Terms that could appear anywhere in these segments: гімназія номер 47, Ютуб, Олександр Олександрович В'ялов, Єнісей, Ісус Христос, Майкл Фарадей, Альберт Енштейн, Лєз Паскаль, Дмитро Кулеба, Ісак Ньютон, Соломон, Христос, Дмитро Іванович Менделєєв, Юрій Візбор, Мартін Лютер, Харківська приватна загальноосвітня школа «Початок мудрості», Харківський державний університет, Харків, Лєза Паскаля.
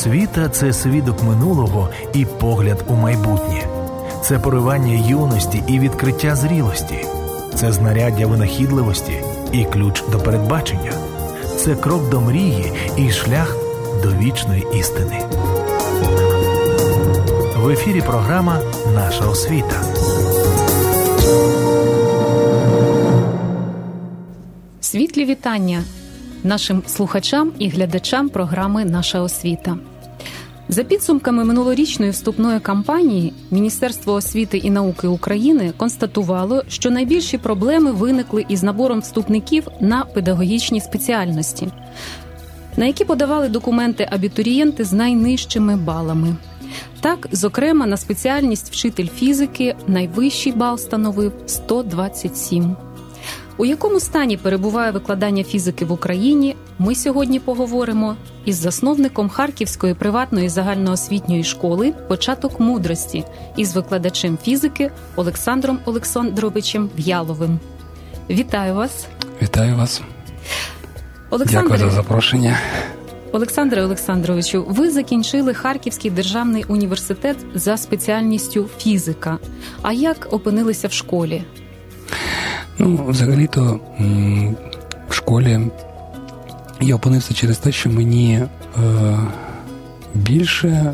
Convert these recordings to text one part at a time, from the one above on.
Освіта – це свідок минулого і погляд у майбутнє. Це поривання юності і відкриття зрілості. Це знаряддя винахідливості і ключ до передбачення. Це крок до мрії і шлях до вічної істини. В ефірі програма «Наша освіта». Світлі вітання нашим слухачам і глядачам програми «Наша освіта». За підсумками минулорічної вступної кампанії Міністерство освіти і науки України констатувало, що найбільші проблеми виникли із набором вступників на педагогічні спеціальності, на які подавали документи абітурієнти з найнижчими балами. Так, зокрема, на спеціальність «Вчитель фізики» найвищий бал становив 127. У якому стані перебуває викладання фізики в Україні, ми сьогодні поговоримо із засновником Харківської приватної загальноосвітньої школи «Початок мудрості» із викладачем фізики Олександром Олександровичем В'яловим. Вітаю вас! Вітаю вас! Дякую за запрошення. Олександре Олександровичу, ви закінчили Харківський державний університет за спеціальністю фізика. А як опинилися в школі? Взагалі-то в школі я опинився через те, що мені більше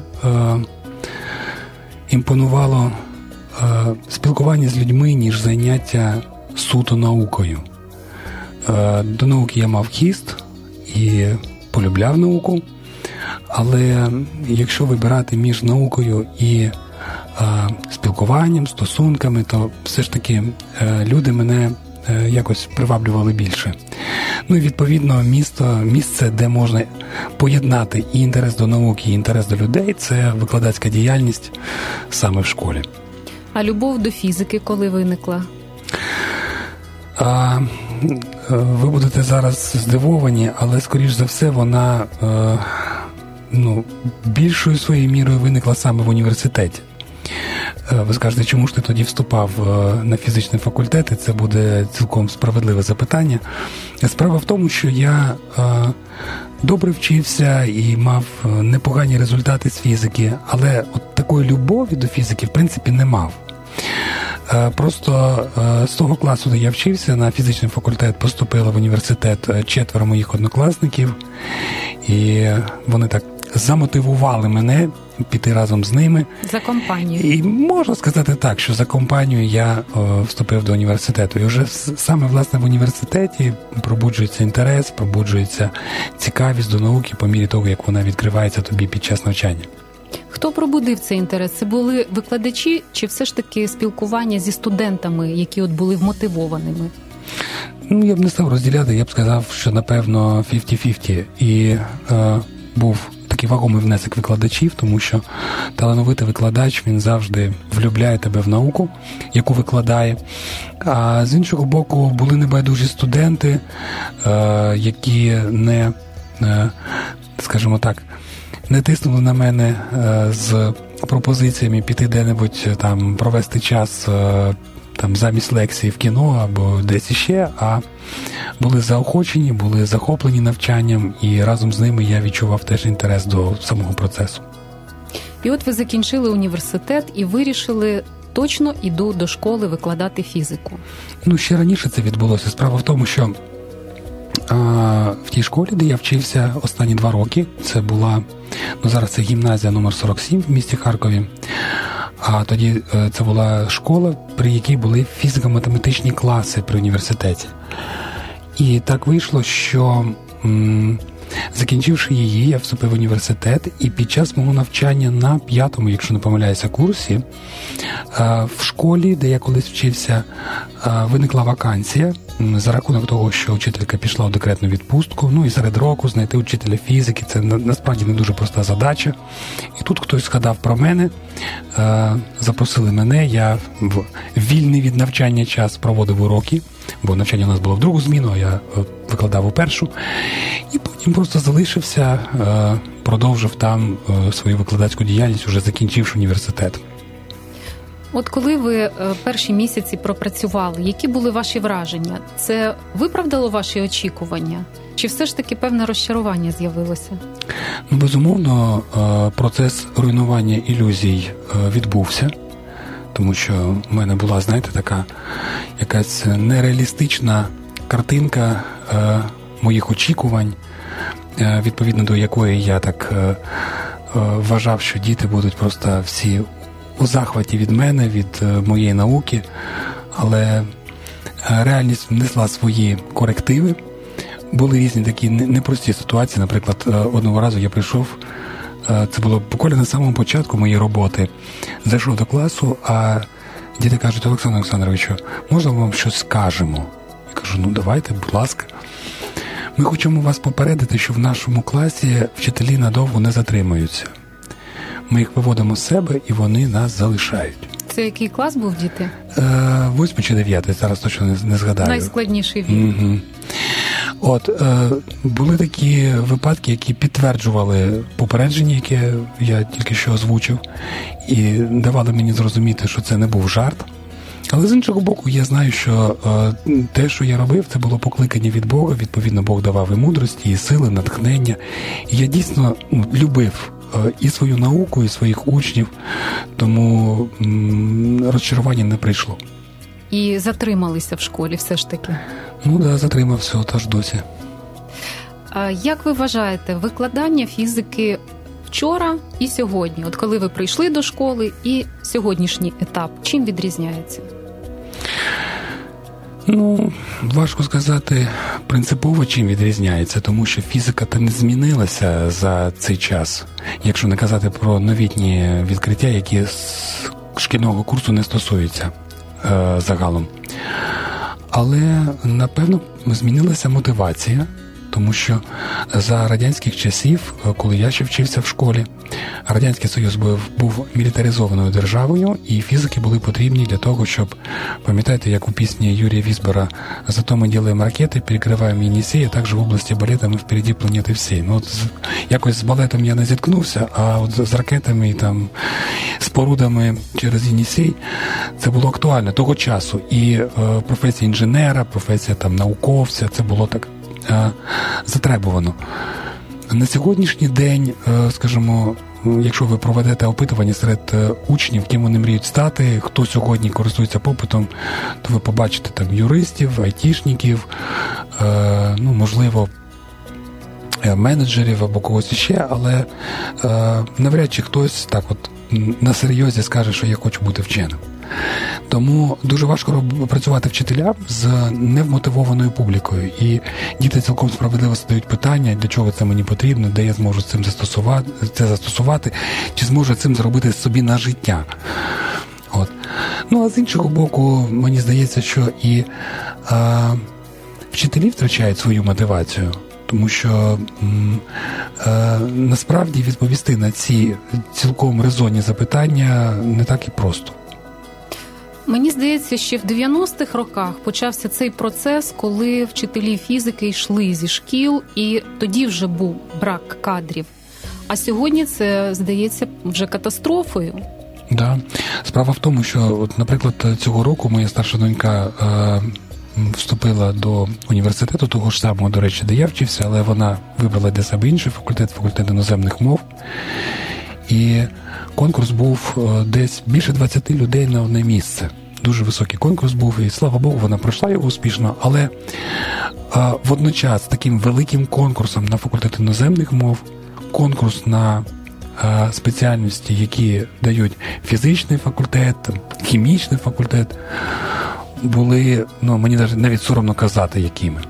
імпонувало спілкування з людьми, ніж заняття суто наукою. До науки я мав хист і полюбляв науку, але якщо вибирати між наукою і спілкуванням, стосунками, то все ж таки люди мене якось приваблювали більше. І відповідно місце, де можна поєднати і інтерес до науки, і інтерес до людей, це викладацька діяльність саме в школі. А любов до фізики коли виникла? Ви будете зараз здивовані, але, скоріш за все, вона більшою своєю мірою виникла саме в університеті. Ви скажете, чому ж ти тоді вступав на фізичний факультет, і це буде цілком справедливе запитання. Справа в тому, що я добре вчився і мав непогані результати з фізики, але от такої любові до фізики, в принципі, не мав. Просто з того класу, де я вчився, на фізичний факультет поступило в університет 4 моїх однокласників, і вони так замотивували мене піти разом з ними. За компанію. І можна сказати так, що за компанію я вступив до університету. І вже саме, власне, в університеті пробуджується інтерес, пробуджується цікавість до науки по мірі того, як вона відкривається тобі під час навчання. Хто пробудив цей інтерес? Це були викладачі чи все ж таки спілкування зі студентами, які от були вмотивованими? Я б не став розділяти, я б сказав, що, напевно, 50-50. І був такий вагомий внесок викладачів, тому що талановитий викладач, він завжди влюбляє тебе в науку, яку викладає. А з іншого боку, були небайдужі студенти, які не тиснули на мене з пропозиціями піти де-небудь там провести час там замість лекцій в кіно або десь іще, а були заохочені, були захоплені навчанням, і разом з ними я відчував теж інтерес до самого процесу. І от ви закінчили університет і вирішили: точно іду до школи викладати фізику. Ще раніше це відбулося. Справа в тому, що в тій школі, де я вчився останні 2 роки, це була, зараз це гімназія номер 47 в місті Харкові, а тоді це була школа, при якій були фізико-математичні класи при університеті. І так вийшло, що закінчивши її, я вступив в університет, і під час мого навчання на 5-му, якщо не помиляюся, курсі, в школі, де я колись вчився, виникла вакансія за рахунок того, що вчителька пішла у декретну відпустку, і серед року знайти вчителя фізики, це насправді не дуже проста задача. І тут хтось згадав про мене, запросили мене, я в вільний від навчання час проводив уроки, бо навчання у нас було в другу зміну, а я викладав у першу, і потім просто залишився, продовжив там свою викладацьку діяльність, уже закінчивши університет. От коли ви перші місяці пропрацювали, які були ваші враження? Це виправдало ваші очікування? Чи все ж таки певне розчарування з'явилося? Безумовно, процес руйнування ілюзій відбувся, тому що в мене була, знаєте, така якась нереалістична картинка моїх очікувань, відповідно до якої я так вважав, що діти будуть просто всі у захваті від мене, від моєї науки, але реальність внесла свої корективи. Були різні такі непрості ситуації. Наприклад, одного разу я прийшов, це було буквально на самому початку моєї роботи, зайшов до класу, а діти кажуть: Олександр Олександровичу, можна вам щось скажемо? Я кажу: ну давайте, будь ласка. Ми хочемо вас попередити, що в нашому класі вчителі надовго не затримуються. Ми їх виводимо з себе, і вони нас залишають. Це який клас був, діти? 8 чи 9, зараз точно не згадаю. Найскладніший вік. Угу. От, були такі випадки, які підтверджували попередження, яке я тільки що озвучив, і давали мені зрозуміти, що це не був жарт. Але з іншого боку, я знаю, що те, що я робив, це було покликання від Бога, відповідно, Бог давав і мудрості, і сили, натхнення. І я дійсно любив і свою науку, і своїх учнів, тому розчарування не прийшло. І затрималися в школі все ж таки? Ну да, затримався, от аж досі. А як ви вважаєте, викладання фізики вчора і сьогодні? От коли ви прийшли до школи і сьогоднішній етап, чим відрізняється? Ну, важко сказати принципово, чим відрізняється, тому що фізика та не змінилася за цей час, якщо не казати про новітні відкриття, які з шкільного курсу не стосуються загалом. Але, напевно, змінилася мотивація, тому що за радянських часів, коли я ще вчився в школі, Радянський Союз був мілітаризованою державою, і фізики були потрібні для того, щоб, пам'ятаєте, як у пісні Юрія Візбора «Зато ми ділаємо ракети, перекриваємо Єнісей, а також в області балета ми впереді планети всі». Ну, от, якось з балетом я не зіткнувся, а от з ракетами і там спорудами через Єнісей це було актуально того часу. І професія інженера, професія там науковця, це було так затребувано. На сьогоднішній день, скажімо, якщо ви проведете опитування серед учнів, ким вони мріють стати, хто сьогодні користується попитом, то ви побачите там юристів, айтішників, ну, можливо, менеджерів або когось іще, але навряд чи хтось так от на серйозі скаже, що я хочу бути вченим. Тому дуже важко працювати вчителям з невмотивованою публікою. І діти цілком справедливо задають питання, для чого це мені потрібно, де я зможу цим застосувати, чи зможу цим зробити собі на життя. От. Ну, а з іншого боку, мені здається, що і вчителі втрачають свою мотивацію. Тому що насправді відповісти на ці цілком резонні запитання не так і просто. Мені здається, ще в 90-х роках почався цей процес, коли вчителі фізики йшли зі шкіл, і тоді вже був брак кадрів. А сьогодні це, здається, вже катастрофою. Да. Справа в тому, що, от, наприклад, цього року моя старша донька вступила до університету, того ж самого, до речі, де я вчився, але вона вибрала для себе інший факультет, факультет іноземних мов. І конкурс був десь більше 20 людей на одне місце. Дуже високий конкурс був, і слава Богу, вона пройшла його успішно. Але водночас таким великим конкурсом на факультет іноземних мов, конкурс на спеціальності, які дають фізичний факультет, хімічний факультет, були, ну, мені навіть соромно казати, якими.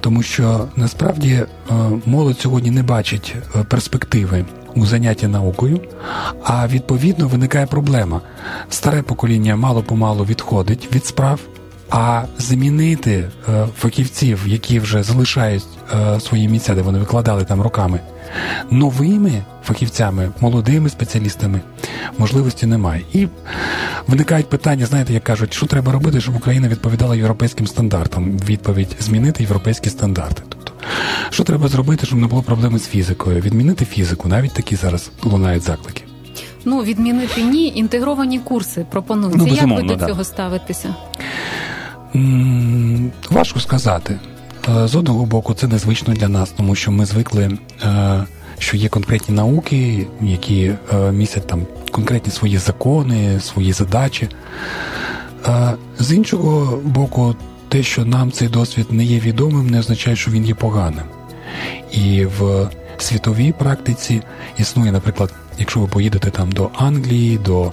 Тому що, насправді, молодь сьогодні не бачить перспективи у занятті наукою, а, відповідно, виникає проблема. Старе покоління мало-помалу відходить від справ, а замінити фахівців, які вже залишають свої місця, де вони викладали там роками, новими фахівцями, молодими спеціалістами, можливості немає. І виникають питання, знаєте, як кажуть, що треба робити, щоб Україна відповідала європейським стандартам. Відповідь: змінити європейські стандарти. Тобто, що треба зробити, щоб не було проблеми з фізикою? Відмінити фізику, навіть такі зараз лунають заклики. Ну, відмінити ні, інтегровані курси пропонуються. Ну, як ви до цього ставитеся? Важко сказати. З одного боку, це незвично для нас, тому що ми звикли що є конкретні науки, які містять там конкретні свої закони, свої задачі. З іншого боку, те, що нам цей досвід не є відомим, не означає, що він є поганим. І в світовій практиці існує, наприклад, якщо ви поїдете там до Англії, до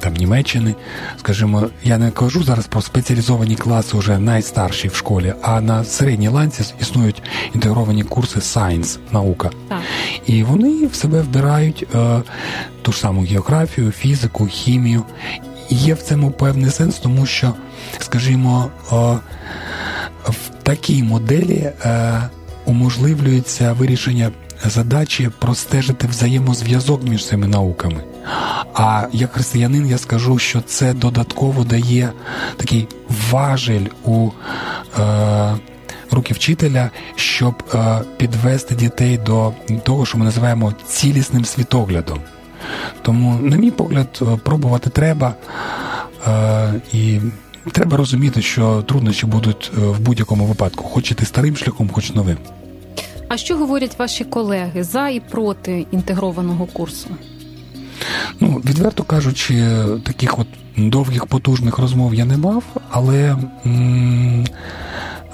там Німеччини, скажімо, я не кажу зараз про спеціалізовані класи вже найстарші в школі, а на середній ланці існують інтегровані курси science, наука. Так. І вони в себе вбирають ту ж саму географію, фізику, хімію. І є в цьому певний сенс, тому що, скажімо, в такій моделі уможливлюється вирішення задачі простежити взаємозв'язок між цими науками. А як християнин я скажу, що це додатково дає такий важіль у руки вчителя, щоб підвести дітей до того, що ми називаємо цілісним світоглядом. Тому, на мій погляд, пробувати треба, і треба розуміти, що труднощі будуть в будь-якому випадку, хоч іти старим шляхом, хоч новим. А що говорять ваші колеги за і проти інтегрованого курсу? Ну, відверто кажучи, таких от довгих, потужних розмов я не мав, але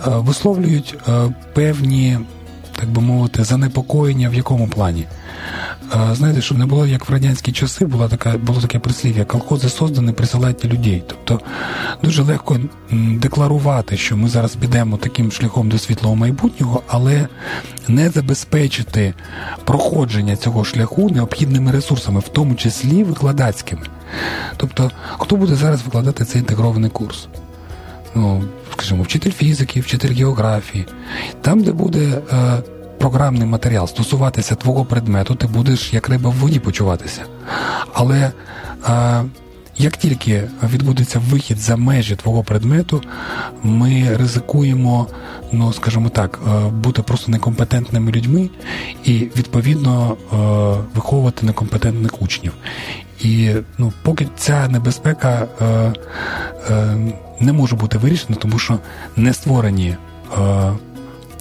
висловлюють певні, так би мовити, занепокоєння в якому плані. Знаєте, щоб не було, як в радянські часи, було таке прислів'я «колхози создані, присилайте людей». Тобто дуже легко декларувати, що ми зараз підемо таким шляхом до світлого майбутнього, але не забезпечити проходження цього шляху необхідними ресурсами, в тому числі викладацькими. Тобто, хто буде зараз викладати цей інтегрований курс? Ну, скажімо, вчитель фізики, вчитель географії. Там, де буде програмний матеріал стосуватися твого предмету, ти будеш як риба в воді почуватися. Але як тільки відбудеться вихід за межі твого предмету, ми ризикуємо, ну, скажімо так, бути просто некомпетентними людьми і, відповідно, виховувати некомпетентних учнів. І, ну, поки ця небезпека не може бути вирішена, тому що не створені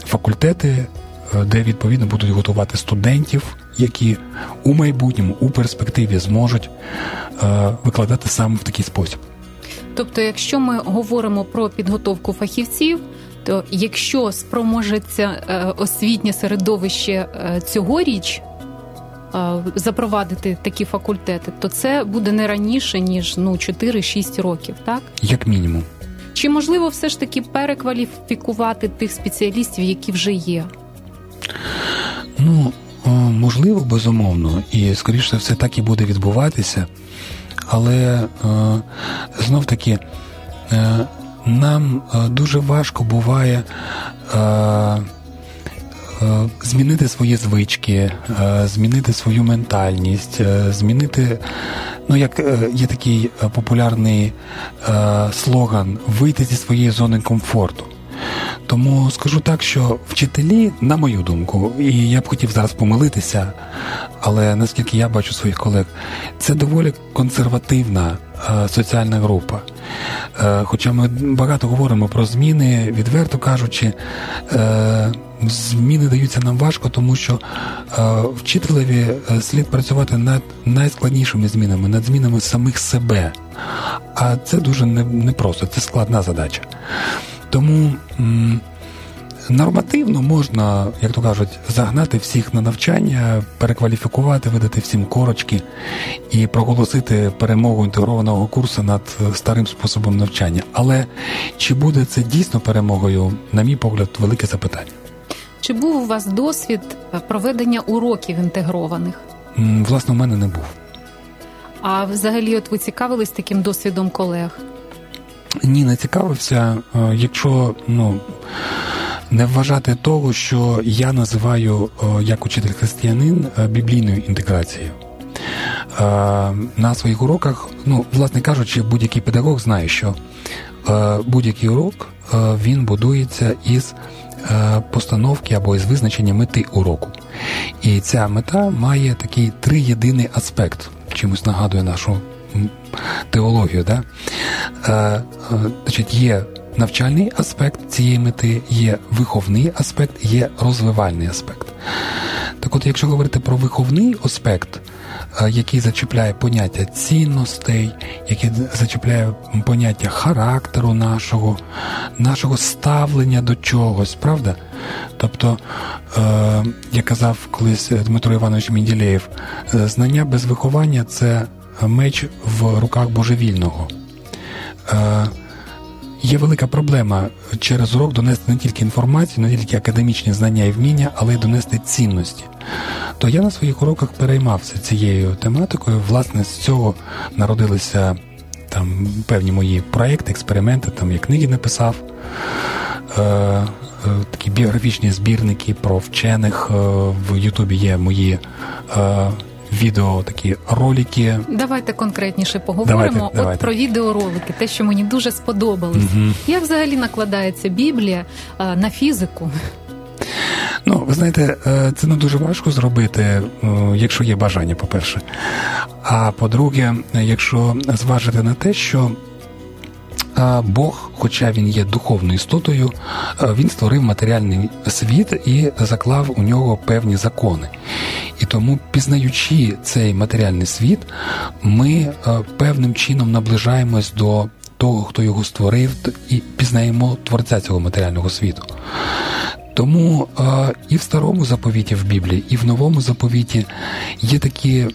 факультети, де, відповідно, будуть готувати студентів, які у майбутньому, у перспективі зможуть викладати саме в такий спосіб. Тобто, якщо ми говоримо про підготовку фахівців, то якщо спроможеться освітнє середовище цьогоріч запровадити такі факультети, то це буде не раніше, ніж 4-6 років, так? Як мінімум. Чи можливо все ж таки перекваліфікувати тих спеціалістів, які вже є? Ну, можливо, безумовно, і, скоріше, все так і буде відбуватися, але, знов-таки, нам дуже важко буває змінити свої звички, змінити свою ментальність, змінити, ну, як є такий популярний слоган «вийти зі своєї зони комфорту». Тому скажу так, що вчителі, на мою думку, і я б хотів зараз помилитися, але наскільки я бачу своїх колег, це доволі консервативна соціальна група. Хоча ми багато говоримо про зміни, відверто кажучи, зміни даються нам важко, тому що вчителеві слід працювати над найскладнішими змінами, над змінами самих себе. А це дуже непросто, це складна задача. Тому нормативно можна, як то кажуть, загнати всіх на навчання, перекваліфікувати, видати всім корочки і проголосити перемогу інтегрованого курсу над старим способом навчання. Але чи буде це дійсно перемогою, на мій погляд, велике запитання. Чи був у вас досвід проведення уроків інтегрованих? Власне, у мене не був. А взагалі, от ви цікавились таким досвідом колег? Ні, не цікавився, якщо не вважати того, що я називаю, як учитель-християнин, біблійною інтеграцією. На своїх уроках, власне кажучи, будь-який педагог знає, що будь-який урок, він будується із постановки або із визначення мети уроку. І ця мета має такий триєдиний аспект, чимось нагадує нашу теологію, да? Значить, є навчальний аспект цієї мети, є виховний аспект, є розвивальний аспект. Так от, якщо говорити про виховний аспект, який зачіпляє поняття цінностей, який зачіпляє поняття характеру нашого, нашого ставлення до чогось, правда? Тобто, я казав колись Дмитро Іванович Менделєєв, знання без виховання – це меч в руках божевільного. Є велика проблема через урок донести не тільки інформацію, не тільки академічні знання і вміння, але й донести цінності. То я на своїх уроках переймався цією тематикою. Власне, з цього народилися там певні мої проекти, експерименти, там я книги написав, такі біографічні збірники про вчених. В Ютубі є мої відео, такі ролики. Давайте конкретніше поговоримо Давайте. Про відеоролики, те, що мені дуже сподобалось. Угу. Як взагалі накладається Біблія на фізику? Ну, ви знаєте, це не дуже важко зробити, якщо є бажання, по-перше. А по-друге, якщо зважити на те, що Бог, хоча він є духовною істотою, він створив матеріальний світ і заклав у нього певні закони. І тому, пізнаючи цей матеріальний світ, ми певним чином наближаємось до того, хто його створив, і пізнаємо творця цього матеріального світу. Тому і в Старому заповіті в Біблії, і в Новому заповіті є такі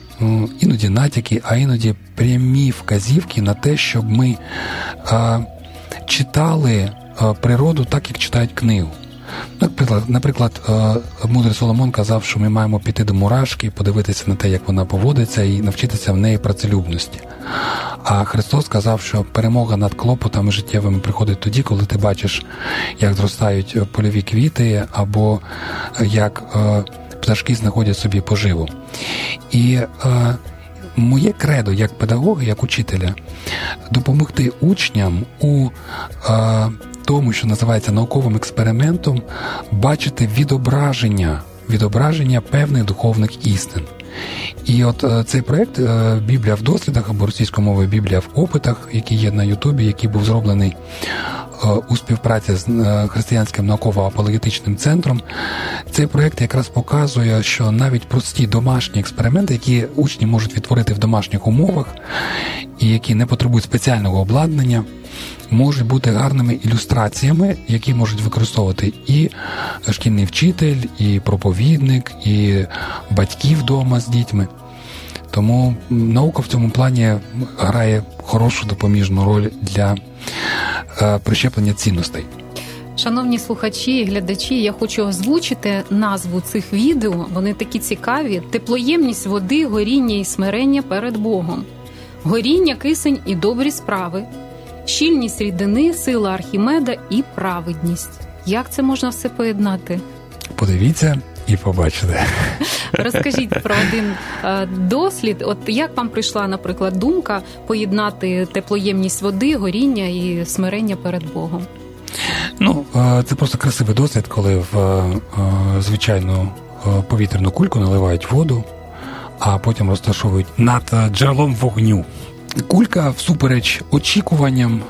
іноді натяки, а іноді прямі вказівки на те, щоб ми читали природу так, як читають книгу. Наприклад, мудрий Соломон казав, що ми маємо піти до мурашки, подивитися на те, як вона поводиться, і навчитися в неї працелюбності. А Христос сказав, що перемога над клопотами життєвими приходить тоді, коли ти бачиш, як зростають польові квіти, або як пташки знаходять собі поживу. І моє кредо як педагога, як учителя – допомогти учням у тому, що називається науковим експериментом, бачити відображення певних духовних істин. І от цей проєкт «Біблія в дослідах» або російською мовою «Біблія в опитах», який є на Ютубі, який був зроблений у співпраці з Християнським науково-апологетичним центром, цей проєкт якраз показує, що навіть прості домашні експерименти, які учні можуть відтворити в домашніх умовах і які не потребують спеціального обладнання, можуть бути гарними ілюстраціями, які можуть використовувати і шкільний вчитель, і проповідник, і батьки вдома з дітьми. Тому наука в цьому плані грає хорошу допоміжну роль для прищеплення цінностей. Шановні слухачі і глядачі, я хочу озвучити назву цих відео. Вони такі цікаві. «Теплоємність води, горіння і смирення перед Богом», «Горіння, кисень і добрі справи», «Щільність рідини, сила Архімеда і праведність». Як це можна все поєднати? Подивіться і побачите. Розкажіть про один дослід. От як вам прийшла, наприклад, думка поєднати теплоємність води, горіння і смирення перед Богом? Ну, це просто красивий дослід, коли в звичайну повітряну кульку наливають воду, а потім розташовують над джерелом вогню. Кулька всупереч очікуванням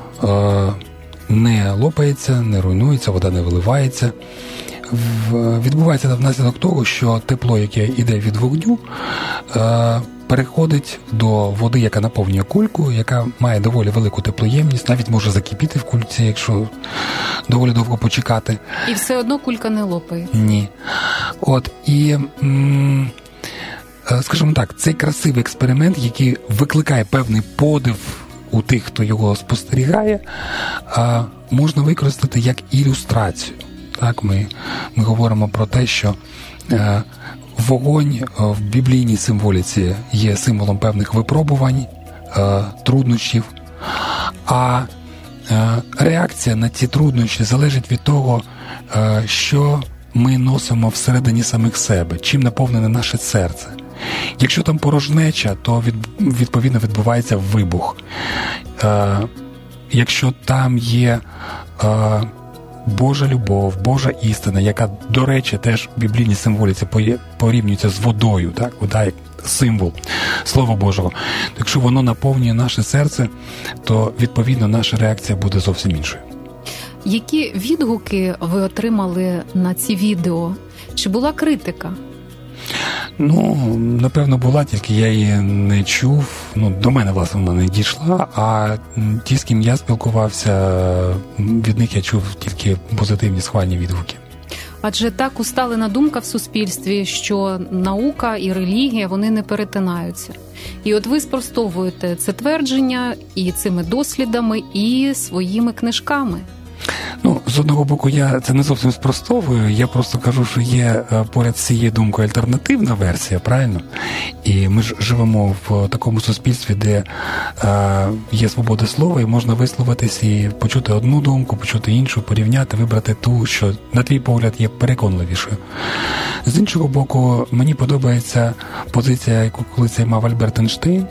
не лопається, не руйнується, вода не виливається. Відбувається це внаслідок того, що тепло, яке йде від вогню, переходить до води, яка наповнює кульку, яка має доволі велику теплоємність, навіть може закипіти в кульці, якщо доволі довго почекати. І все одно кулька не лопає. Ні. От, і скажімо так, цей красивий експеримент, який викликає певний подив у тих, хто його спостерігає, можна використати як ілюстрацію. Так, ми говоримо про те, що вогонь в біблійній символіці є символом певних випробувань, труднощів, а реакція на ці труднощі залежить від того, що ми носимо всередині самих себе, чим наповнене наше серце. Якщо там порожнеча, то відповідно відбувається вибух. Якщо там є Божа любов, Божа істина, яка, до речі, теж в біблійній символіці порівнюється з водою, так? Вода як символ Слова Божого. Якщо воно наповнює наше серце, то, відповідно, наша реакція буде зовсім іншою. Які відгуки ви отримали на ці відео? Чи була критика? Ну, напевно, була, тільки я її не чув. Ну, до мене, власне, вона не дійшла, а ті, з ким я спілкувався, від них я чув тільки позитивні схвальні відгуки. Адже так усталена думка в суспільстві, що наука і релігія, вони не перетинаються. І от ви спростовуєте це твердження і цими дослідами, і своїми книжками. Ну, з одного боку, я це не зовсім спростовую, я просто кажу, що є поряд з цією думкою альтернативна версія, правильно? І ми ж живемо в такому суспільстві, де є свобода слова, і можна висловитись і почути одну думку, почути іншу, порівняти, вибрати ту, що, на твій погляд, є переконливішою. З іншого боку, мені подобається позиція, яку колись займав Альберт Енштейн,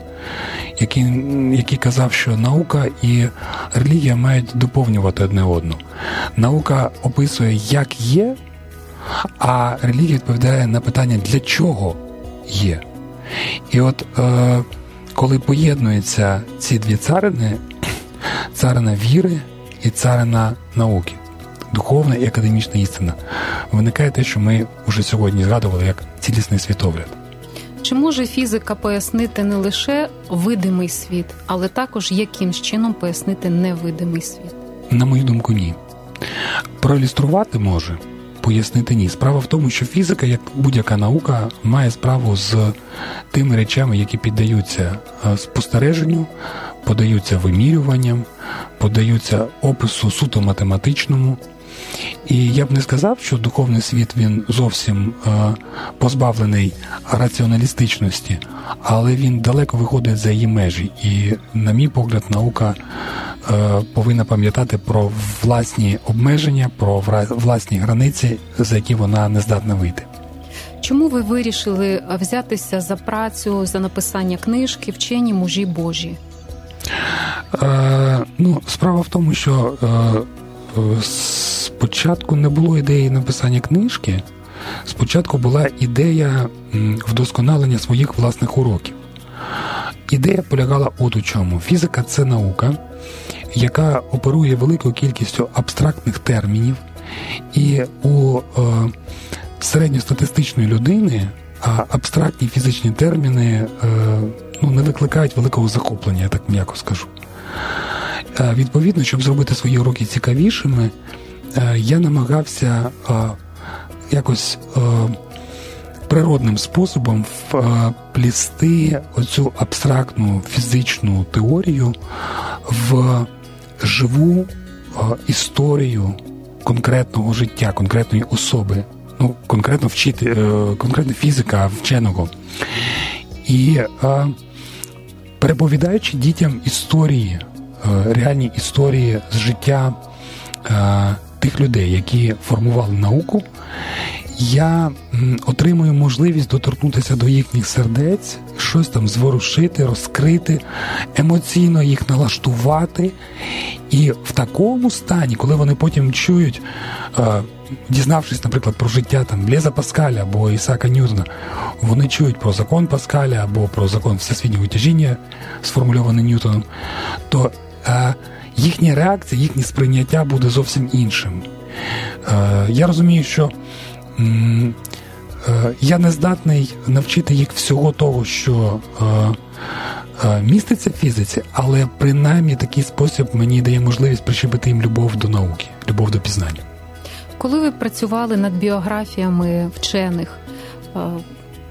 який казав, що наука і релігія мають доповнювати одне одну. Наука описує, як є, а релігія відповідає на питання, для чого є. І от коли поєднуються ці дві царини, царина віри і царина науки, духовна і академічна істина, виникає те, що ми вже сьогодні згадували як цілісний світогляд. Чи може фізика пояснити не лише видимий світ, але також якимсь чином пояснити невидимий світ? На мою думку, ні. Проілюструвати може, пояснити ні. Справа в тому, що фізика, як будь-яка наука, має справу з тими речами, які піддаються спостереженню, подаються вимірюванням, подаються опису суто математичному. І я б не сказав, що духовний світ, він зовсім позбавлений раціоналістичності, але він далеко виходить за її межі. І, на мій погляд, наука повинна пам'ятати про власні обмеження, про власні границі, за які вона не здатна вийти. Чому ви вирішили взятися за працю, за написання книжки «Вчені мужі Божі»? Справа в тому, що спочатку не було ідеї написання книжки, спочатку була ідея вдосконалення своїх власних уроків. Ідея полягала от у чому. Фізика – це наука, яка оперує великою кількістю абстрактних термінів, і у середньостатистичної людини абстрактні фізичні терміни не викликають великого захоплення, я так м'яко скажу. Відповідно, щоб зробити свої уроки цікавішими, я намагався якось природним способом вплісти оцю абстрактну фізичну теорію в живу історію конкретного життя, конкретної особи, конкретно фізика, вченого. І переповідаючи дітям історії, реальні історії з життя тих людей, які формували науку, я отримую можливість доторкнутися до їхніх сердець, щось там зворушити, розкрити, емоційно їх налаштувати. І в такому стані, коли вони потім чують, дізнавшись, наприклад, про життя там Лєза Паскаля або Ісака Ньютона, вони чують про закон Паскаля або про закон всесвітнього тяжіння, сформульований Ньютоном, то їхня реакція, їхнє сприйняття буде зовсім іншим. Я розумію, що я не здатний навчити їх всього того, що міститься в фізиці, але принаймні такий спосіб мені дає можливість прищепити їм любов до науки, любов до пізнання. Коли ви працювали над біографіями вчених,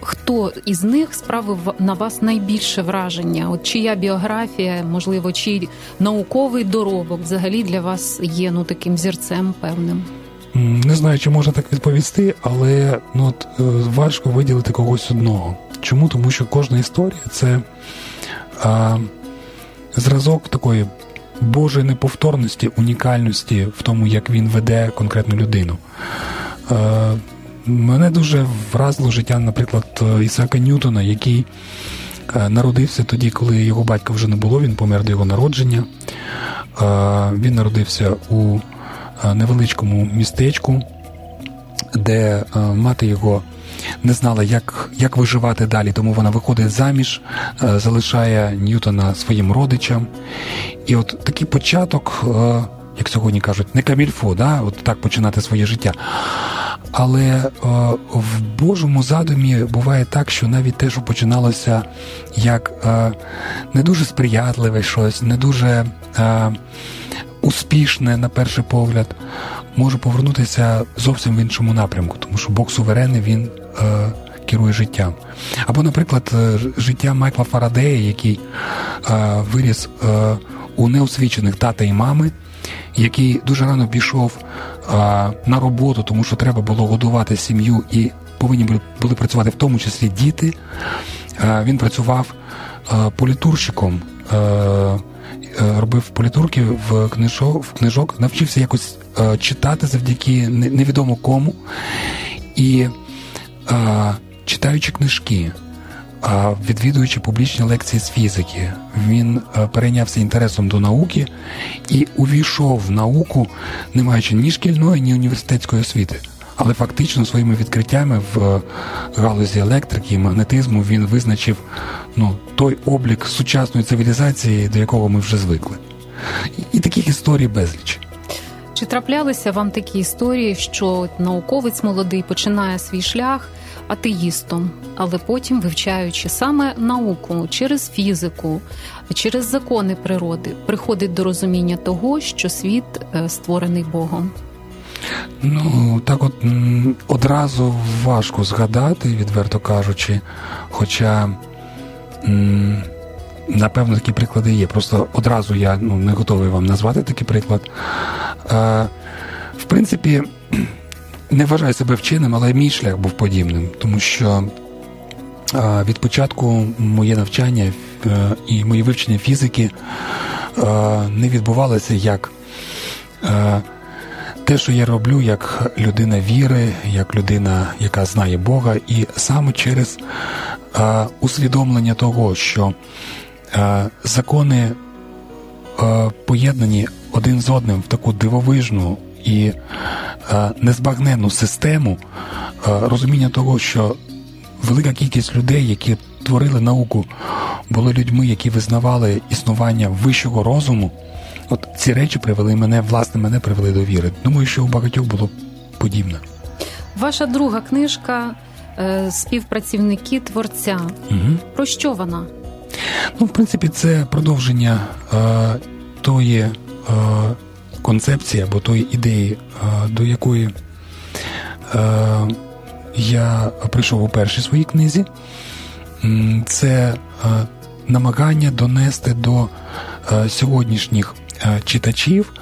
хто із них справив на вас найбільше враження? От чия біографія, можливо, чий науковий доробок взагалі для вас є таким зірцем певним? Не знаю, чи можна так відповісти, але важко виділити когось одного. Чому? Тому що кожна історія – це зразок такої Божої неповторності, унікальності в тому, як він веде конкретну людину. Мене дуже вразило життя, наприклад, Ісака Ньютона, який народився тоді, коли його батька вже не було, він помер до його народження. Він народився у невеличкому містечку, де мати його не знала, як виживати далі, тому вона виходить заміж, залишає Ньютона своїм родичам. І от такий початок, як сьогодні кажуть, не камільфо, да? От так починати своє життя. Але в Божому задумі буває так, що навіть те, що починалося як не дуже сприятливе щось, не дуже успішне, на перший погляд, може повернутися зовсім в іншому напрямку, тому що Бог суверенний, він керує життям. Або, наприклад, життя Майкла Фарадея, який виріс у неосвічених тата і мами, який дуже рано пішов на роботу, тому що треба було годувати сім'ю і повинні були працювати в тому числі діти. Він працював політурщиком, робив політурки в книжок, навчився якось читати завдяки невідомо кому. І читаючи книжки, відвідуючи публічні лекції з фізики, він перейнявся інтересом до науки і увійшов в науку, не маючи ні шкільної, ні університетської освіти. Але фактично своїми відкриттями в галузі електрики і магнетизму він визначив той облік сучасної цивілізації, до якого ми вже звикли. І таких історій безліч. Чи траплялися вам такі історії, що науковець молодий починає свій шлях атеїстом, але потім, вивчаючи саме науку, через фізику, через закони природи, приходить до розуміння того, що світ створений Богом? Так от одразу важко згадати, відверто кажучи, хоча напевно такі приклади є. Просто одразу я не готовий вам назвати такий приклад. В принципі, не вважаю себе вченим, але мій шлях був подібним, тому що від початку моє навчання і моє вивчення фізики не відбувалося як те, що я роблю, як людина віри, як людина, яка знає Бога, і саме через усвідомлення того, що закони поєднані один з одним в таку дивовижну і незбагненну систему, розуміння того, що велика кількість людей, які творили науку, були людьми, які визнавали існування вищого розуму. От ці речі привели до віри. Думаю, що у багатьох було подібне. Ваша друга книжка «Співпрацівники Творця». Угу. Про що вона? В принципі, це продовження тої концепції або тої ідеї, до якої я прийшов у першій своїй книзі. Це намагання донести до сьогоднішніх читачів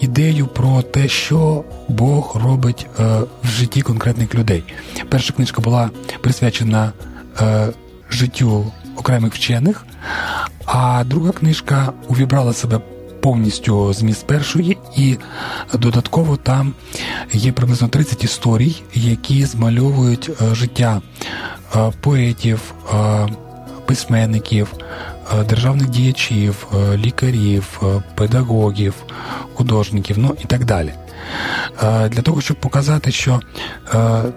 ідею про те, що Бог робить в житті конкретних людей. Перша книжка була присвячена життю окремих вчених, а друга книжка увібрала в себе повністю зміст першої, і додатково там є приблизно 30 історій, які змальовують життя поетів, письменників, державних діячів, лікарів, педагогів, художників, і так далі. Для того, щоб показати, що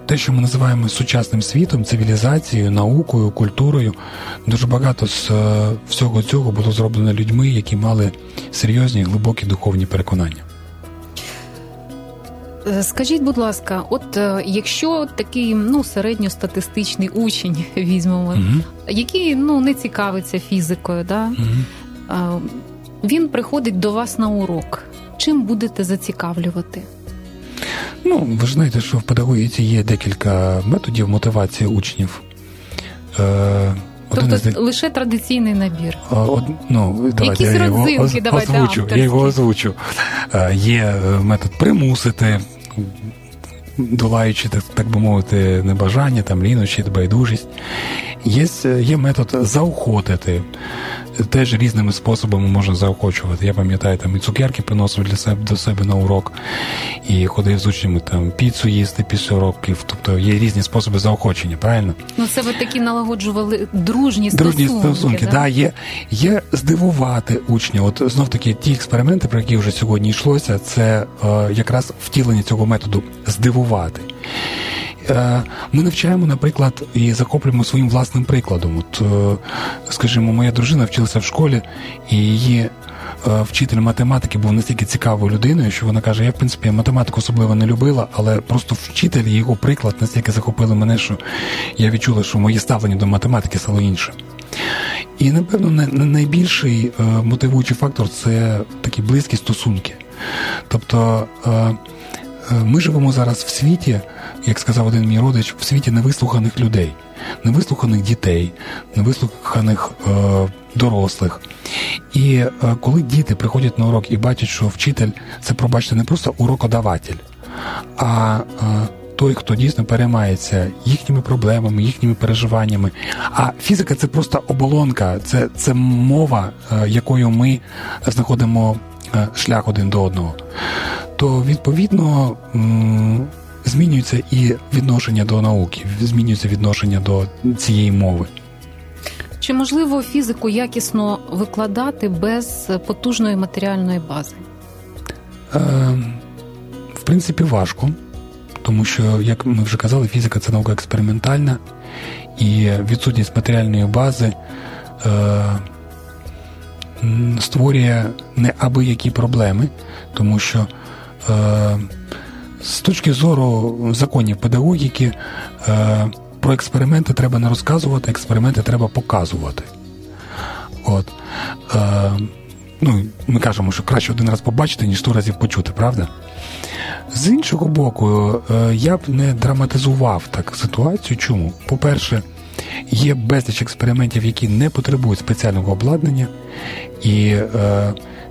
те, що ми називаємо сучасним світом, цивілізацією, наукою, культурою, дуже багато з всього цього було зроблено людьми, які мали серйозні, глибокі духовні переконання. Скажіть, будь ласка, от якщо такий, середньостатистичний учень візьмемо, mm-hmm. який, не цікавиться фізикою, да? Mm-hmm. Він приходить до вас на урок. Чим будете зацікавлювати? Ви ж знаєте, що в педагогіці є декілька методів мотивації учнів. Тобто лише традиційний набір. Якісь родзинки, давайте авторські. Я його озвучу. Є метод примусити, долаючи, так би мовити, небажання, лінощі, байдужість. Є метод заохотити. Теж різними способами можна заохочувати. Я пам'ятаю, і цукерки приносив до себе на урок, і ходив з учнями піцу їсти після уроків. Тобто є різні способи заохочення, правильно? Це ви такі налагоджували дружні стосунки. Да? Є здивувати учня. От знов таки ті експерименти, про які вже сьогодні йшлося, це якраз втілення цього методу здивувати. Ми навчаємо, наприклад, і захоплюємо своїм власним прикладом. От, скажімо, моя дружина вчилася в школі, і її вчитель математики був настільки цікавою людиною, що вона каже, я, в принципі, математику особливо не любила, але просто вчитель і його приклад настільки захопили мене, що я відчула, що моє ставлення до математики стало інше. І, напевно, найбільший мотивуючий фактор – це такі близькі стосунки. Тобто, ми живемо зараз в світі, як сказав один мій родич, в світі невислуханих людей, невислуханих дітей, невислуханих дорослих. І коли діти приходять на урок і бачать, що вчитель – це, пробачте, не просто урокодаватель, а той, хто дійсно переймається їхніми проблемами, їхніми переживаннями. А фізика – це просто оболонка, це мова, якою ми знаходимо шлях один до одного. То, відповідно, змінюється і відношення до науки, змінюється відношення до цієї мови. Чи можливо фізику якісно викладати без потужної матеріальної бази? В принципі, важко. Тому що, як ми вже казали, фізика – це наука експериментальна, і відсутність матеріальної бази створює неабиякі проблеми, тому що з точки зору законів педагогіки про експерименти треба не розказувати, експерименти треба показувати. Ми кажемо, що краще один раз побачити, ніж 100 разів почути, правда? З іншого боку, я б не драматизував так ситуацію. Чому? По-перше, є безліч експериментів, які не потребують спеціального обладнання, і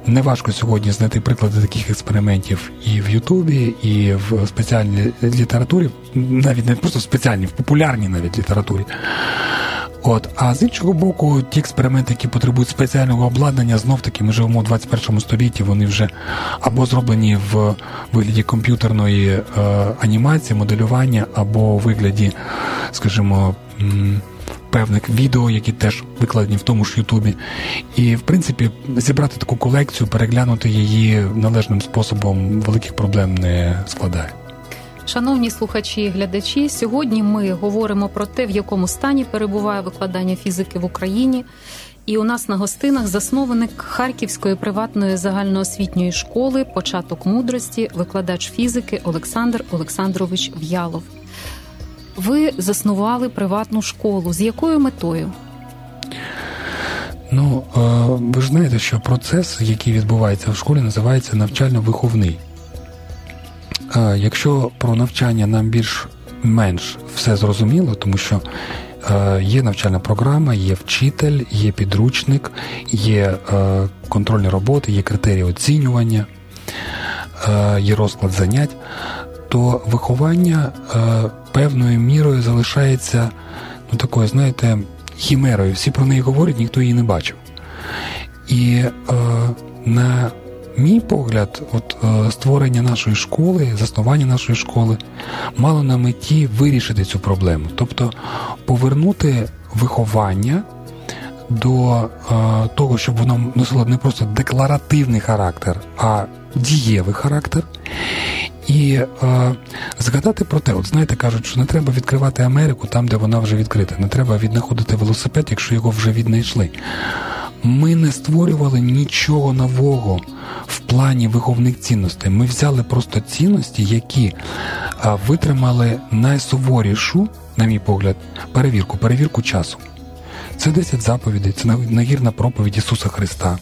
неважко сьогодні знайти приклади таких експериментів і в Ютубі, і в спеціальній літературі, навіть не просто в спеціальній, в популярній навіть літературі. А з іншого боку, ті експерименти, які потребують спеціального обладнання, знов-таки ми живемо у 21 столітті, вони вже або зроблені в вигляді комп'ютерної анімації, моделювання, або у вигляді, скажімо, певних відео, які теж викладені в тому ж Ютубі. І, в принципі, зібрати таку колекцію, переглянути її належним способом великих проблем не складає. Шановні слухачі і глядачі, сьогодні ми говоримо про те, в якому стані перебуває викладання фізики в Україні. І у нас на гостинах засновник Харківської приватної загальноосвітньої школи «Початок мудрості», викладач фізики Олександр Олександрович В'ялов. Ви заснували приватну школу. З якою метою? Ви ж знаєте, що процес, який відбувається в школі, називається навчально-виховний. Якщо про навчання нам більш-менш все зрозуміло, тому що є навчальна програма, є вчитель, є підручник, є контрольні роботи, є критерії оцінювання, є розклад занять, то виховання певною мірою залишається такою, знаєте, хімерою. Всі про неї говорять, ніхто її не бачив. І на мій погляд, створення нашої школи, заснування нашої школи мало на меті вирішити цю проблему. Тобто повернути виховання до того, щоб воно носило не просто декларативний характер, а дієвий характер. І згадати про те, кажуть, що не треба відкривати Америку там, де вона вже відкрита. Не треба віднаходити велосипед, якщо його вже віднайшли. Ми не створювали нічого нового в плані виховних цінностей. Ми взяли просто цінності, які витримали найсуворішу, на мій погляд, перевірку часу. Це 10 заповідей, це нагірна проповідь Ісуса Христа.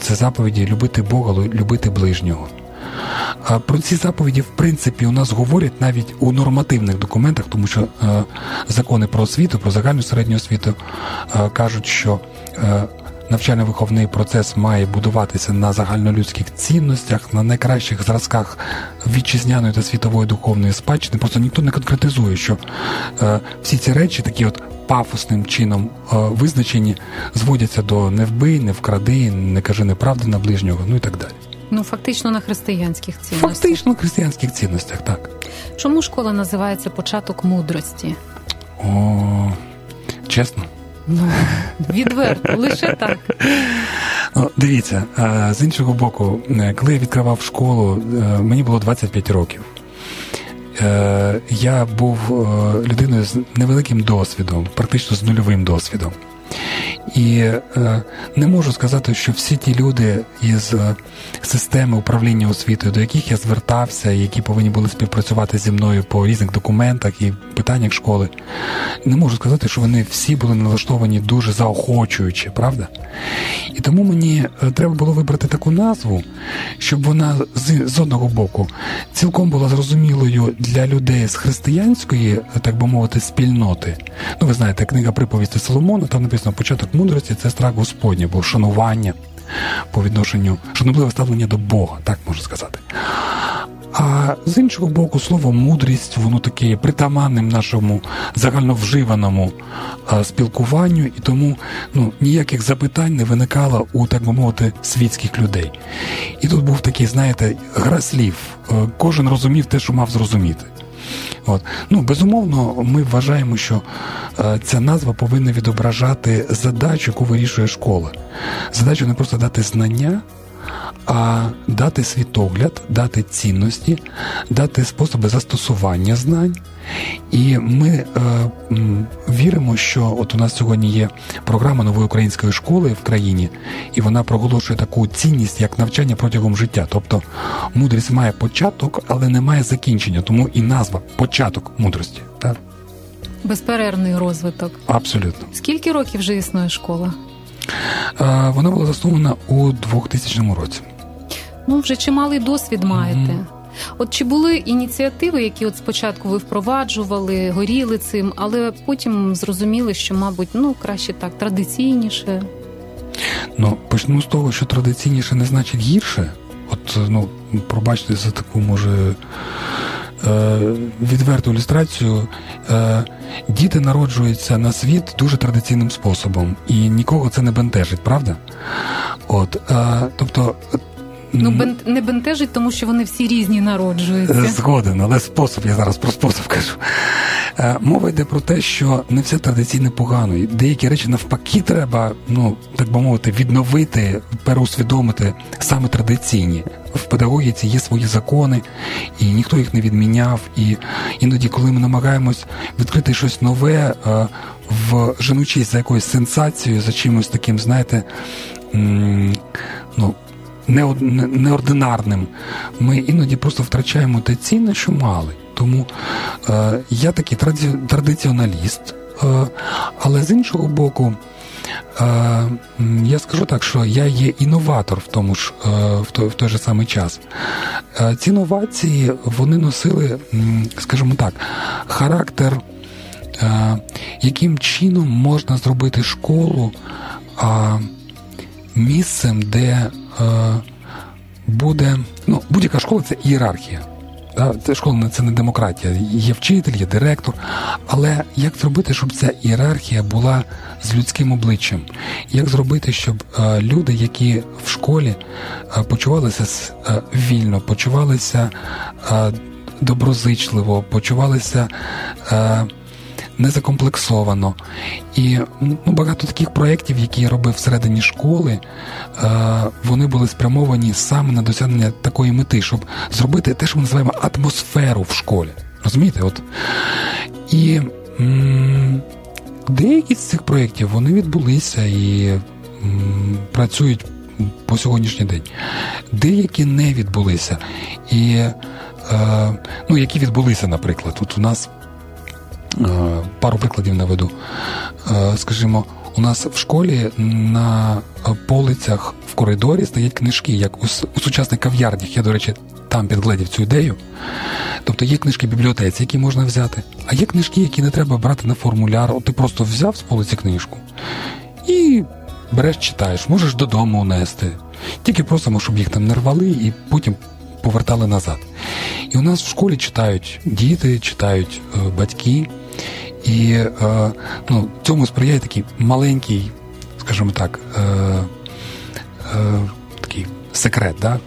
Це заповіді любити Бога, любити ближнього. Про ці заповіді, в принципі, у нас говорять навіть у нормативних документах, тому що закони про освіту, про загальну середню освіту кажуть, що навчально-виховний процес має будуватися на загальнолюдських цінностях, на найкращих зразках вітчизняної та світової духовної спадщини. Просто ніхто не конкретизує, що всі ці речі такі пафосним чином визначені зводяться до не вбий, не вкради, не кажи неправди на ближнього, і так далі. Фактично на християнських цінностях. Фактично на християнських цінностях, так. Чому школа називається «Початок мудрості»? Чесно? Відверто, лише так. Дивіться, з іншого боку, коли я відкривав школу, мені було 25 років. Я був людиною з невеликим досвідом, практично з нульовим досвідом. І не можу сказати, що всі ті люди із системи управління освітою, до яких я звертався, які повинні були співпрацювати зі мною по різних документах і питаннях школи, не можу сказати, що вони всі були налаштовані дуже заохочуючи, правда? І тому мені треба було вибрати таку назву, щоб вона з одного боку цілком була зрозумілою для людей з християнської, так би мовити, спільноти. Ну, ви знаєте, книга приповісті Соломона, там написано «Початок мудрості» – це страх Господній, бо шанування по відношенню, шанобливе ставлення до Бога, так можна сказати. А з іншого боку, слово «мудрість», воно таке притаманним нашому загальновживаному спілкуванню, і тому ніяких запитань не виникало у, так би мовити, світських людей. І тут був такий, знаєте, гра слів. Кожен розумів те, що мав зрозуміти. От. Безумовно, ми вважаємо, що ця назва повинна відображати задачу, яку вирішує школа. Задачу не просто дати знання, а дати світогляд, дати цінності, дати способи застосування знань. І ми віримо, що от у нас сьогодні є програма нової української школи в країні, і вона проголошує таку цінність, як навчання протягом життя. Тобто мудрість має початок, але не має закінчення, тому і назва «Початок мудрості». Так? Безперервний розвиток. Абсолютно. Скільки років вже існує школа? Вона була заснована у 2000 році. Вже чималий досвід маєте. От чи були ініціативи, які от спочатку ви впроваджували, горіли цим, але потім зрозуміли, що, мабуть, краще так, традиційніше? Почнемо з того, що традиційніше не значить гірше. От, пробачте за таку, може, відверту ілюстрацію. Діти народжуються на світ дуже традиційним способом, і нікого це не бентежить, правда? Не бентежить, тому що вони всі різні народжуються. Згоден, але спосіб, я зараз про спосіб кажу. Мова йде про те, що не все традиційне погано. Деякі речі навпаки треба, так би мовити, відновити, переусвідомити саме традиційні. В педагогіці є свої закони, і ніхто їх не відміняв. І іноді, коли ми намагаємось відкрити щось нове, женучись за якоюсь сенсацією, за чимось таким, знаєте, неординарним, ми іноді просто втрачаємо те цінне, що мали. Тому я такий традиціоналіст, але з іншого боку, я скажу так, що я є інноватор в той же самий час. Ці новації, вони носили, скажімо так, характер, яким чином можна зробити школу місцем, де буде... будь-яка школа – це ієрархія. Школа – це не демократія. Є вчитель, є директор. Але як зробити, щоб ця ієрархія була з людським обличчям? Як зробити, щоб люди, які в школі, почувалися вільно, почувалися доброзичливо, почувалися... незакомплексовано. І багато таких проєктів, які я робив всередині школи, вони були спрямовані саме на досягнення такої мети, щоб зробити те, що ми називаємо атмосферу в школі. Розумієте? І деякі з цих проєктів, вони відбулися і працюють по сьогоднішній день. Деякі не відбулися. І, які відбулися, наприклад. Тут у нас пару прикладів наведу. Скажімо, у нас в школі на полицях в коридорі стоять книжки, як у сучасних кав'ярнях. Я, до речі, там підгледів цю ідею. Тобто є книжки в бібліотеці, які можна взяти, а є книжки, які не треба брати на формуляр. Ти просто взяв з полиці книжку і береш, читаєш. Можеш додому унести. Тільки просимо, щоб їх там не рвали і потім повертали назад. І у нас в школі читають діти, читають батьки. І цьому сприяє такий маленький, скажімо так, такий секрет, да?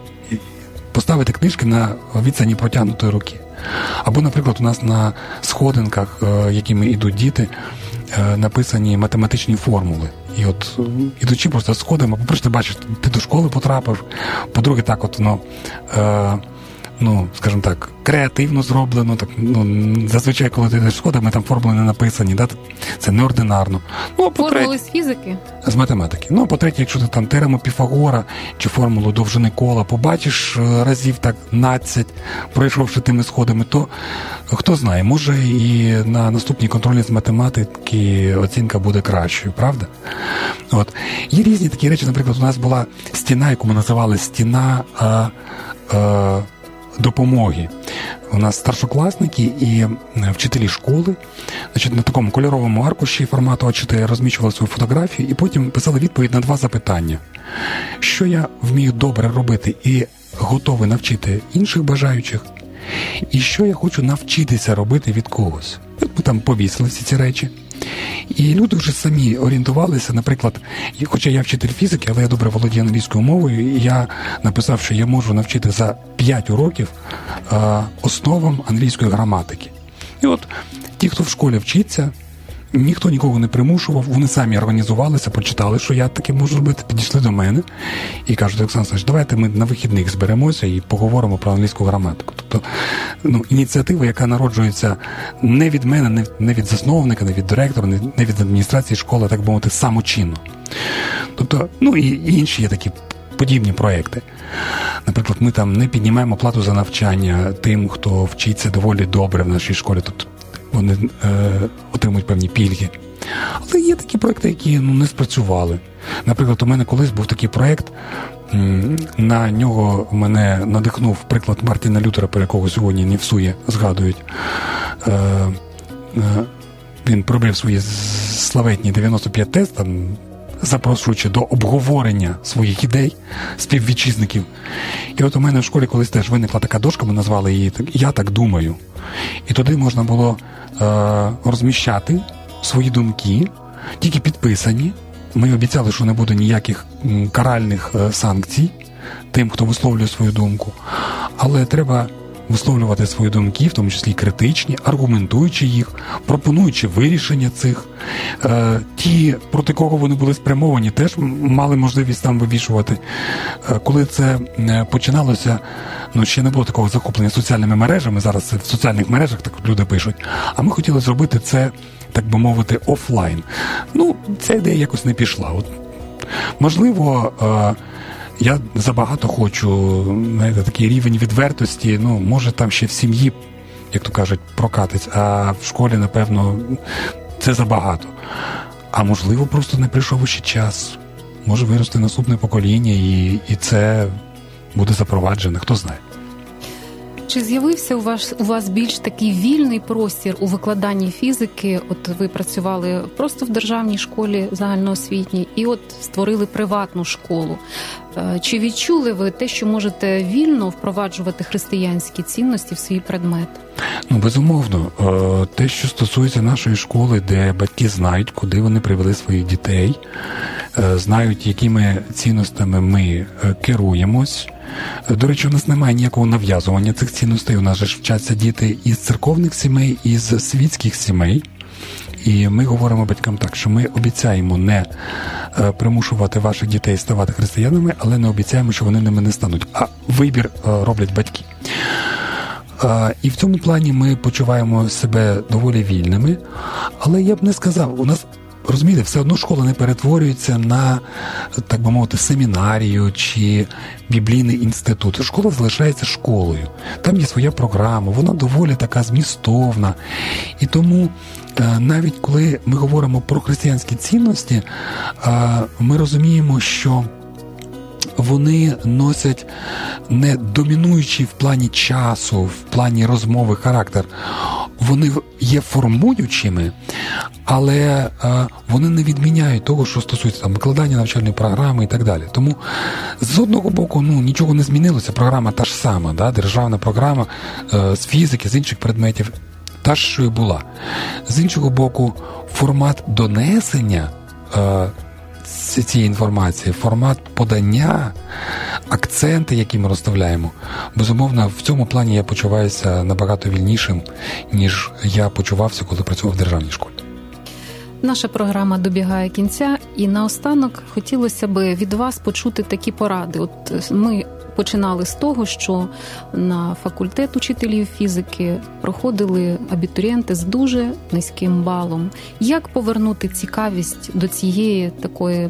Поставити книжки на відстані протягнутої руки. Або, наприклад, у нас на сходинках, якими йдуть діти, написані математичні формули. І ідучи просто сходами, по-перше, ти бачиш, ти до школи потрапив, по-друге, так ну, скажімо так, креативно зроблено. Так, ну, зазвичай, коли ти йдеш сходами, там формули не написані, да? Це неординарно. Ну, формули з фізики? З математики. Ну, по-третє, якщо ти там теорему Піфагора чи формулу довжини кола побачиш разів так 15, пройшовши тими сходами, то хто знає, може і на наступній контрольній з математики оцінка буде кращою, правда? От. Є різні такі речі, наприклад, у нас була стіна, яку ми називали стіна допомоги. У нас старшокласники і вчителі школи, значить, на такому кольоровому аркуші формату А4 розмічували свою фотографію і потім писали відповідь на 2 запитання. Що я вмію добре робити і готовий навчити інших бажаючих? І що я хочу навчитися робити від когось? От ми там повісили всі ці речі. І люди вже самі орієнтувалися, наприклад, хоча я вчитель фізики, але я добре володію англійською мовою, і я написав, що я можу навчити за 5 уроків основам англійської граматики. І от ті, хто в школі вчиться, ніхто нікого не примушував, вони самі організувалися, прочитали, що я таке можу робити, підійшли до мене і кажуть: Олександр Олександрович, давайте ми на вихідних зберемося і поговоримо про англійську граматику. Тобто, ну, ініціатива, яка народжується не від мене, не від засновника, не від директора, не від адміністрації школи, так би мовити, самочинно. Тобто, ну, і інші є такі подібні проекти. Наприклад, ми там не піднімаємо плату за навчання тим, хто вчиться доволі добре в нашій школі. Тобто, вони отримують певні пільги. Але є такі проекти, які, ну, не спрацювали. Наприклад, у мене колись був такий проект, на нього мене надихнув приклад Мартіна Лютера, про якого сьогодні не всує згадують. Він пробив свої славетні 95 тез, там, запрошуючи до обговорення своїх ідей співвітчизників. І от у мене в школі колись теж виникла така дошка, ми назвали її «Я так думаю». І туди можна було розміщати свої думки, тільки підписані. Ми обіцяли, що не буде ніяких каральних санкцій тим, хто висловлює свою думку. Але треба висловлювати свої думки, в тому числі критичні, аргументуючи їх, пропонуючи вирішення цих. Ті, проти кого вони були спрямовані, теж мали можливість там вивішувати. Коли це починалося, ну, ще не було такого захоплення соціальними мережами, зараз в соціальних мережах так люди пишуть, а ми хотіли зробити це, так би мовити, офлайн. Ну, ця ідея якось не пішла. От, можливо, я забагато хочу, знаєте, такий рівень відвертості, ну, може там ще в сім'ї, як то кажуть, прокатить, а в школі, напевно, це забагато. А можливо, просто не прийшов ще час. Може вирости наступне покоління, і це буде запроваджено, хто знає. Чи з'явився у вас більш такий вільний простір у викладанні фізики? От ви працювали просто в державній школі загальноосвітній і от створили приватну школу. Чи відчули ви те, що можете вільно впроваджувати християнські цінності в свій предмет? Ну, безумовно. Те, що стосується нашої школи, де батьки знають, куди вони привели своїх дітей, знають, якими цінностями ми керуємось. До речі, у нас немає ніякого нав'язування цих цінностей. У нас же ж вчаться діти із церковних сімей, із світських сімей. І ми говоримо батькам так, що ми обіцяємо не примушувати ваших дітей ставати християнами, але не обіцяємо, що вони ними не стануть. А вибір роблять батьки. І в цьому плані ми почуваємо себе доволі вільними. Але я б не сказав, у нас, розумієте, все одно школа не перетворюється на, так би мовити, семінарію чи біблійний інститут. Школа залишається школою. Там є своя програма, вона доволі така змістовна. І тому навіть коли ми говоримо про християнські цінності, ми розуміємо, що вони носять не домінуючий в плані часу, в плані розмови характер. Вони є формуючими, але вони не відміняють того, що стосується там викладання навчальної програми і так далі. Тому, з одного боку, ну, нічого не змінилося, програма та ж сама, да? Державна програма з фізики, з інших предметів, та ж, що і була. З іншого боку, формат донесення цієї інформації, формат подання, акценти, які ми розставляємо, безумовно, в цьому плані я почуваюся набагато вільнішим, ніж я почувався, коли працював в державній школі. Наша програма добігає кінця, і наостанок хотілося б від вас почути такі поради. От ми Починали з того, що на факультет учителів фізики проходили абітурієнти з дуже низьким балом. Як повернути цікавість до цієї такої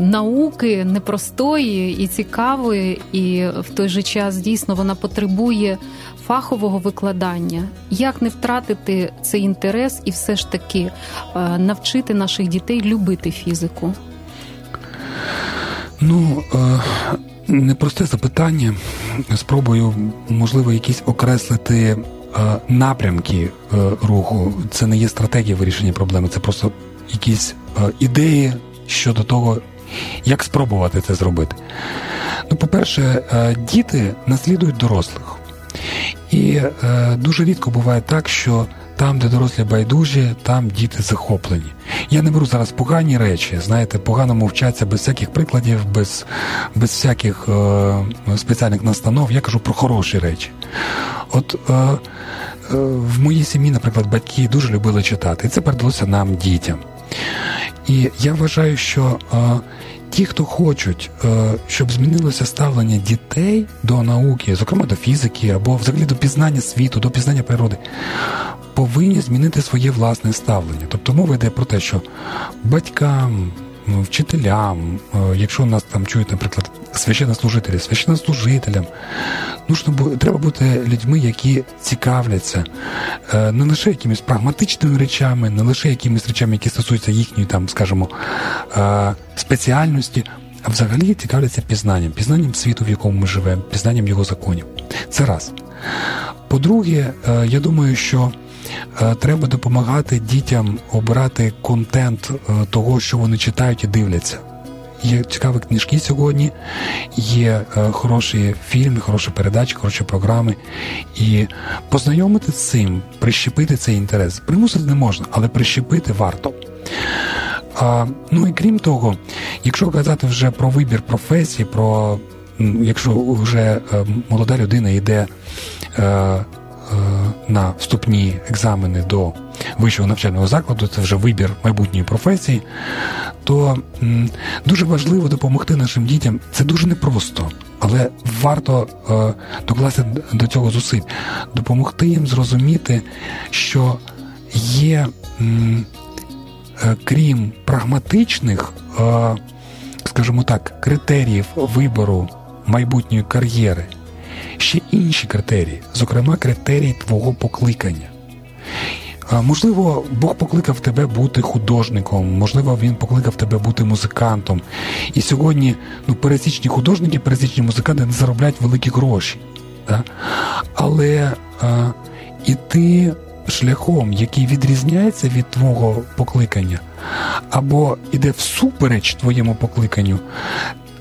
науки непростої і цікавої, і в той же час дійсно вона потребує фахового викладання. Як не втратити цей інтерес і все ж таки навчити наших дітей любити фізику? Непросте запитання. Спробую, можливо, якісь окреслити напрямки руху. Це не є стратегія вирішення проблеми, це просто якісь ідеї щодо того, як спробувати це зробити. По-перше, діти наслідують дорослих. І дуже рідко буває так, що там, де дорослі байдужі, там діти захоплені. Я не беру зараз погані речі, погано мовчаться без всяких прикладів, без всяких спеціальних настанов. Я кажу про хороші речі. В моїй сім'ї, наприклад, батьки дуже любили читати, і це передалося нам, дітям. І я вважаю, що ті, хто хочуть, щоб змінилося ставлення дітей до науки, зокрема до фізики, або взагалі до пізнання світу, до пізнання природи, повинні змінити своє власне ставлення. Тобто мова йде про те, що батькам, вчителям, якщо нас там чують, наприклад, священнослужителям, треба бути людьми, які цікавляться не лише якимись прагматичними речами, не лише якимись речами, які стосуються їхньої, спеціальності, а взагалі цікавляться пізнанням світу, в якому ми живемо, пізнанням його законів. Це раз. По-друге, я думаю, що треба допомагати дітям обирати контент того, що вони читають і дивляться. Є цікаві книжки сьогодні, є хороші фільми, хороші передачі, хороші програми. І познайомити з цим, прищепити цей інтерес. Примусити не можна, але прищепити варто. І крім того, якщо казати вже про вибір професії, якщо вже молода людина йде на вступні екзамени до вищого навчального закладу, це вже вибір майбутньої професії, то дуже важливо допомогти нашим дітям. Це дуже непросто, але варто докласти до цього зусиль. Допомогти їм зрозуміти, що є, крім прагматичних, критеріїв вибору майбутньої кар'єри, ще інші критерії, зокрема критерії твого покликання. Можливо, Бог покликав тебе бути художником, можливо, Він покликав тебе бути музикантом. І сьогодні пересічні художники, пересічні музиканти не заробляють великі гроші. Так? Але іти шляхом, який відрізняється від твого покликання, або іде всупереч твоєму покликанню,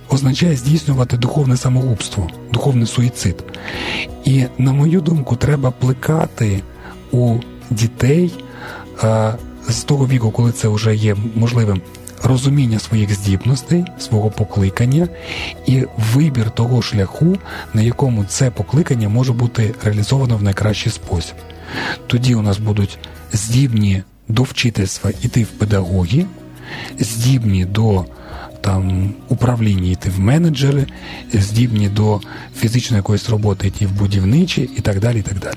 означає здійснювати духовне самогубство, духовний суїцид. І, на мою думку, треба плекати у дітей з того віку, коли це вже є можливим, розуміння своїх здібностей, свого покликання і вибір того шляху, на якому це покликання може бути реалізовано в найкращий спосіб. Тоді у нас будуть здібні до вчительства іти в педагоги, здібні до управління йти в менеджери, здібні до фізичної якоїсь роботи йти в будівничі і так далі, і так далі.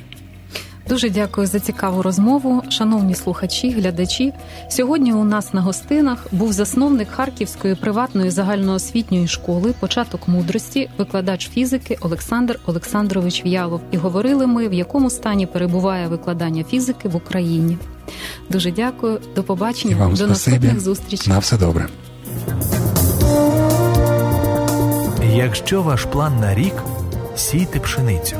Дуже дякую за цікаву розмову, шановні слухачі, глядачі. Сьогодні у нас на гостинах був засновник Харківської приватної загальноосвітньої школи «Початок мудрості», викладач фізики Олександр Олександрович В'ялов. І говорили ми, в якому стані перебуває викладання фізики в Україні. Дуже дякую, до побачення, до наступних зустрічей. На все добре. Якщо ваш план на рік – сійте пшеницю.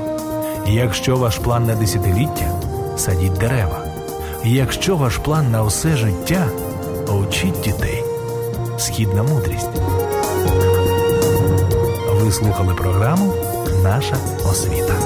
Якщо ваш план на десятиліття – садіть дерева. Якщо ваш план на усе життя – учіть дітей. Східна мудрість. Ви слухали програму «Наша освіта».